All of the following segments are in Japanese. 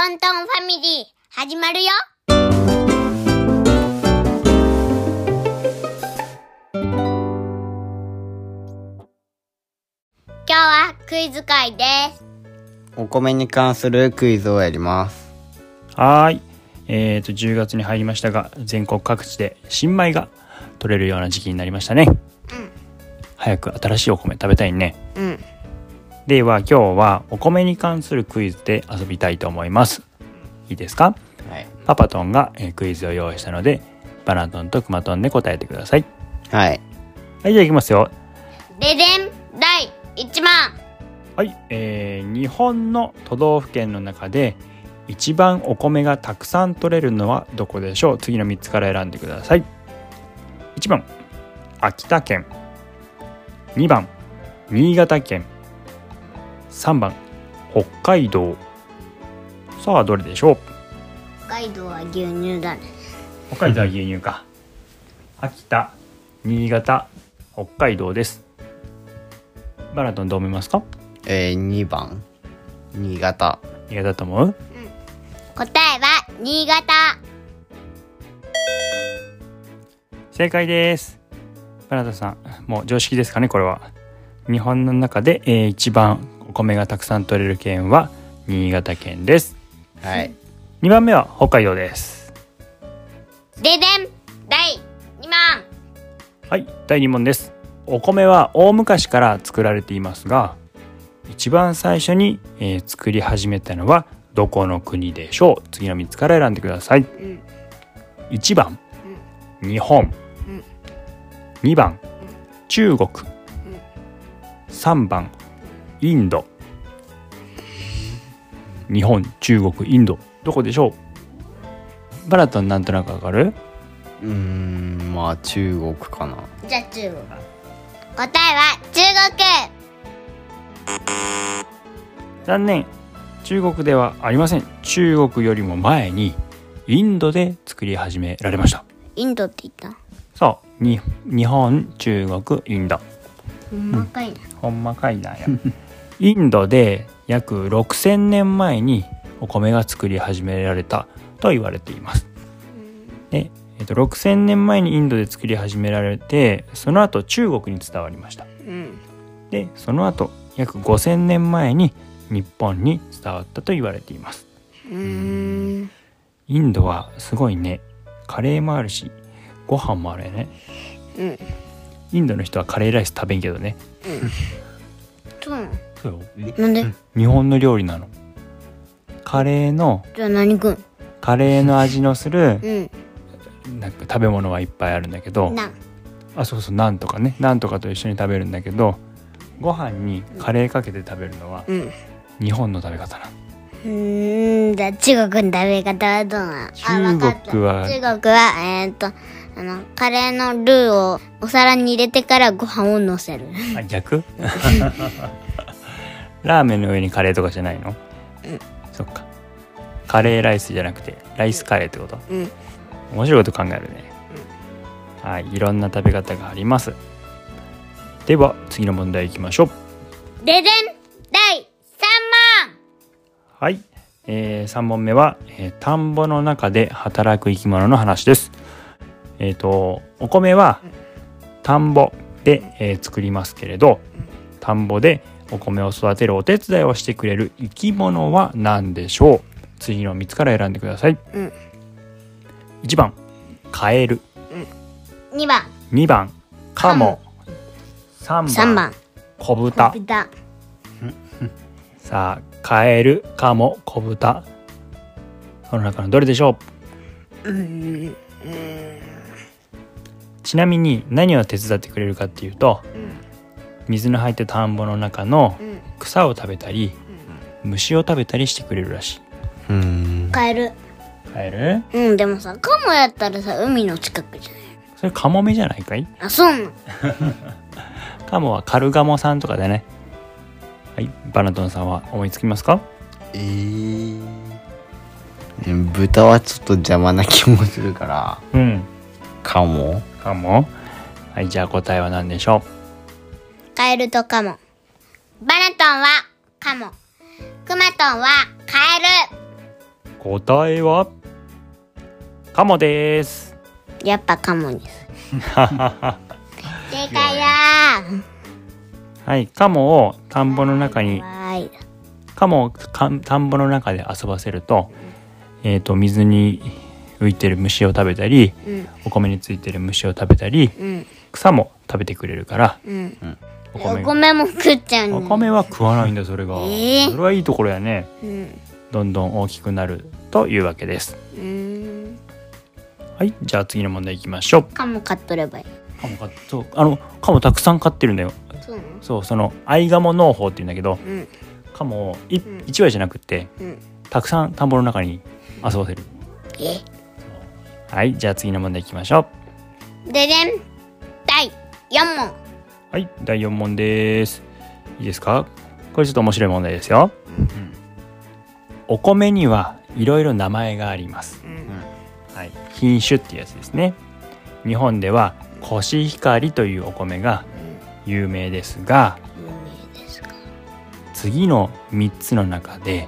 トントンファミリー始まるよ。今日はクイズ会です。お米に関するクイズをやります。はい、10月に入りましたが、全国各地で新米が取れるような時期になりましたね。早く新しいお米食べたいね。では今日はお米に関するクイズで遊びたいと思います。いいですか、はい、パパトンがクイズを用意したので、バナトンとクマトンで答えてください。はい、はい、じゃあいきますよ。ででん、第1問。はい、日本の都道府県の中で一番お米がたくさん取れるのはどこでしょう。次の3つから選んでください。1番秋田県、2番新潟県、3番北海道。さあどれでしょう。北海道は牛乳だね。北海道は牛乳か。秋田、新潟、北海道です。バラトンどう思いますか。2番新潟。新潟と思う、答えは新潟。正解です。バラトンさん、もう常識ですかね。これは日本の中で、一番お米がたくさん取れる県は新潟県です。はい。2番目は北海道です。ででん、第2問。はい、第2問です。お米は大昔から作られていますが、一番最初に、作り始めたのはどこの国でしょう。次の3つから選んでください。1番、日本。2番、中国。3番、インド。日本、中国、インド、どこでしょう。バラトンなんとなくわかる？まあ中国かな。じゃあ中国。答えは中国。残念、中国ではありません。中国よりも前にインドで作り始められました。インドって言った？そう、日本、中国、インド。ほんまかいな。ほんまかいなや。インドで約6000年前にお米が作り始められたと言われています。で、6000年前にインドで作り始められて、その後中国に伝わりました。で、その後約5000年前に日本に伝わったと言われています。インドはすごいね。カレーもあるし、ご飯もあるよね。インドの人はカレーライス食べんけどね。そうなんで日本の料理なの。カレーのじゃあ何くん、カレーの味のする、なんか食べ物はいっぱいあるんだけど、あ、そうそう、なんとかね、なんとかと一緒に食べるんだけど、ご飯にカレーかけて食べるのは日本の食べ方なの。じゃあ中国の食べ方はどうなの。中国はカレーのルーをお皿に入れてからご飯をのせる。あ、逆？ラーメンの上にカレーとかじゃないの？そっか。カレーライスじゃなくてライスカレーってこと？面白いこと考えるね。はい、いろんな食べ方があります。では次の問題いきましょう。ででん、第3問。はい、3問目は、田んぼの中で働く生き物の話です。お米は田んぼで、作りますけれど、田んぼでお米を育てるお手伝いをしてくれる生き物は何でしょう。次の3つから選んでください。1番カエル、2番カモ、3番小豚。さあカエル、カモ、小豚、その中のどれでしょう。ちなみに何を手伝ってくれるかっていうと、水の入った田んぼの中の草を食べたり、虫を食べたりしてくれるらしい。カエル。カエル？でもさ、カモやったらさ、海の近くじゃない。それカモメじゃないかい？あ、そうなの。カモはカルガモさんとかだね。はい、バナトンさんは思いつきますか？豚はちょっと邪魔な気もするから。カモ。カモ。はい、じゃあ答えは何でしょう。カエルとカモ。バナトンはカモ、クマトンはカエル。答えはカモです。やっぱカモです。正解だ。はい、カモを田んぼの中に、カモを田んぼの中で遊ばせると、水に浮いてる虫を食べたり、お米についてる虫を食べたり、草も食べてくれるから、お米も食っちゃうんだ。お米は食わないんだ。それが、それはいいところやね、どんどん大きくなるというわけです。はい、じゃあ次の問題いきましょう。カモ飼っとればいい。カモたくさん飼ってるんだよ。そう、そのアイガモ農法っていうんだけど、カモを1羽じゃなくて、たくさん田んぼの中に遊ばせる。はい、じゃあ次の問題いきましょう。ででん、第4問。はい、第4問です。いいですか？これちょっと面白い問題ですよ。お米にはいろいろ名前があります、はい、品種っていうやつですね。日本ではコシヒカリというお米が有名ですが、次の3つの中で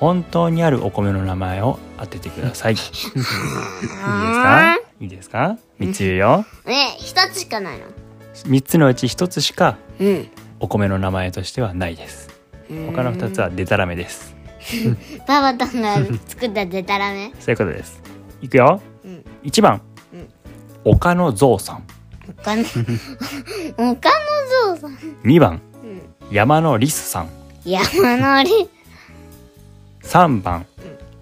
本当にあるお米の名前を当ててください。いいですか？いいですか？3つ言うよ。1つしかないの？3つのうち1つしかお米の名前としてはないです。他の2つはデタラメです。パパさんが作ったデタラメ？そういうことです。いくよ。1番、丘の象さん。丘の象さん。2番、山のリスさん。山のリス。3番、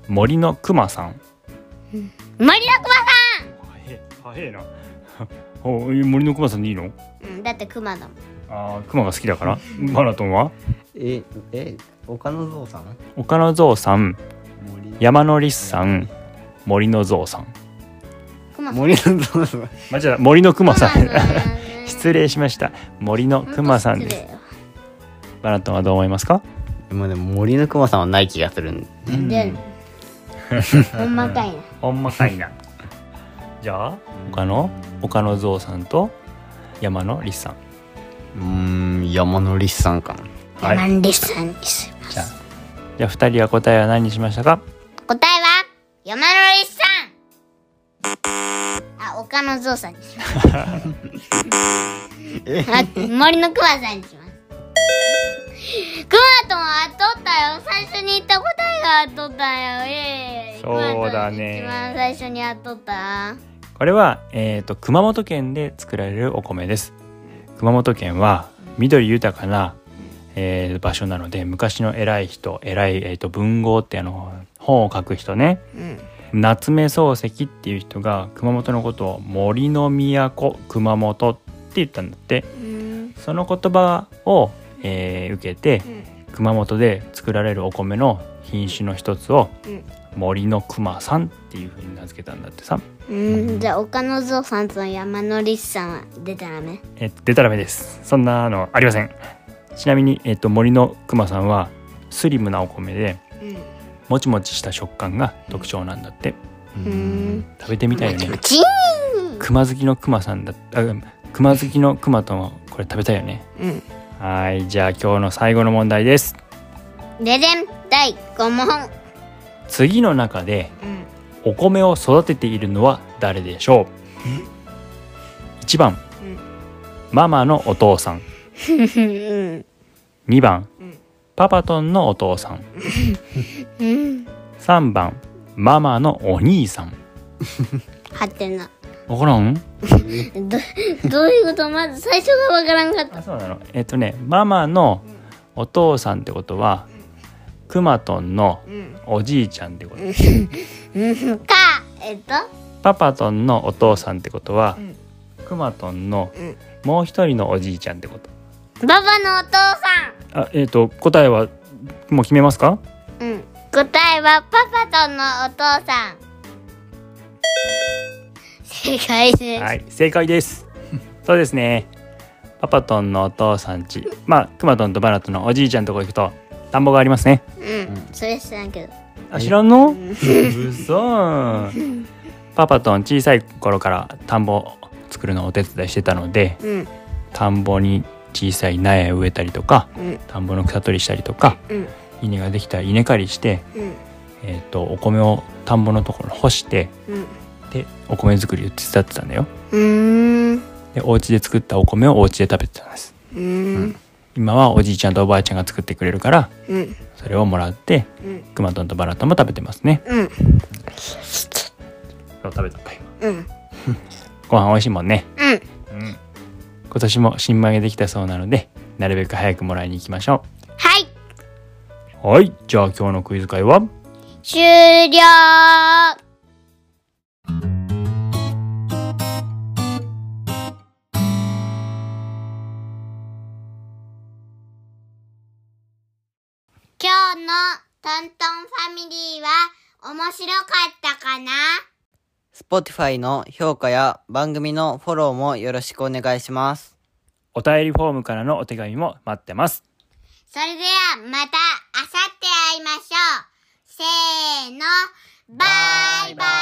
森のくまさん。森のくまさん。早いな。森のくまさんでいいの？だってくまだもん。ああ、くまが好きだから。マラトンは？岡野蔵さん。岡野蔵さん、山のリスさん、森の蔵さん。森の蔵さん。間違えた。森のくまさん。失礼しました。森のくまさんです。マラトンはどう思いますか？今でも森のくまさんはない気がするんで、ほんまかいな。じゃあ岡野象さんと山のリスさん。山のリスさんかな。山のリスさんにします。じゃあ2人は答えは何にしましたか？答えは山のリスさん。あ、岡野象さんにします。森のくまさんにします。クマともあっとったよ。最初に言った答えがあっとったよ。そうだね。一番最初にあっとった。これは、熊本県で作られるお米です。熊本県は緑豊かな、場所なので、昔の偉い人、文豪って本を書く人ね、夏目漱石っていう人が熊本のことを森の都熊本って言ったんだって。その言葉を受けて、熊本で作られるお米の品種の一つを、森のくまさんっていう風に名付けたんだってさ。じゃあ岡野蔵さんと山のリスさんはデタラメ？デタラメです。そんなのありません。ちなみに、森のくまさんはスリムなお米で、もちもちした食感が特徴なんだって。食べてみたいよね。熊好きのくまさんだった熊好きのくまともこれ食べたいよね。はい、じゃあ今日の最後の問題です。ででん、第5問。次の中でお米を育てているのは誰でしょう？1番、ママのお父さん。2番、パパトンのお父さん。3番、ママのお兄さん。はてな。わからん？どういうこと？まず最初がわからんかった。そうなの。ママのお父さんってことは、くまとんのおじいちゃんってことか。パパとんのお父さんってことは、くまとんのもう一人のおじいちゃんってこと。パパのお父さん。答えはもう決めますか？答えはパパとんのお父さん。正解です。はい、正解です。そうですね。パパトンのお父さん家、くまとんとバナトンのおじいちゃんとこ行くと田んぼがありますね。それ知らんけど。あ、知らんの？うそ。パパトン小さい頃から田んぼ作るのをお手伝いしてたので、田んぼに小さい苗を植えたりとか、田んぼの草取りしたりとか、稲ができたら稲刈りして、お米を田んぼのところに干して、うん、でお米作りを手伝ってたんだよ。うーん、でお家で作ったお米をお家で食べてたんです。うーん、うん、今はおじいちゃんとおばあちゃんが作ってくれるから、うん、それをもらって、うん、くまとんとばらとんも食べてますね。うん、食べたか今。うん、ご飯美味しいもんね。うん、うん、今年も新米ができたそうなので、なるべく早くもらいに行きましょう。はい。はい、じゃあ今日のクイズ会は終了。今日のトントンファミリーは面白かったかな？ Spotify の評価や番組のフォローもよろしくお願いします。お便りフォームからのお手紙も待ってます。それではまた明後日会いましょう。せーの、バイバイ。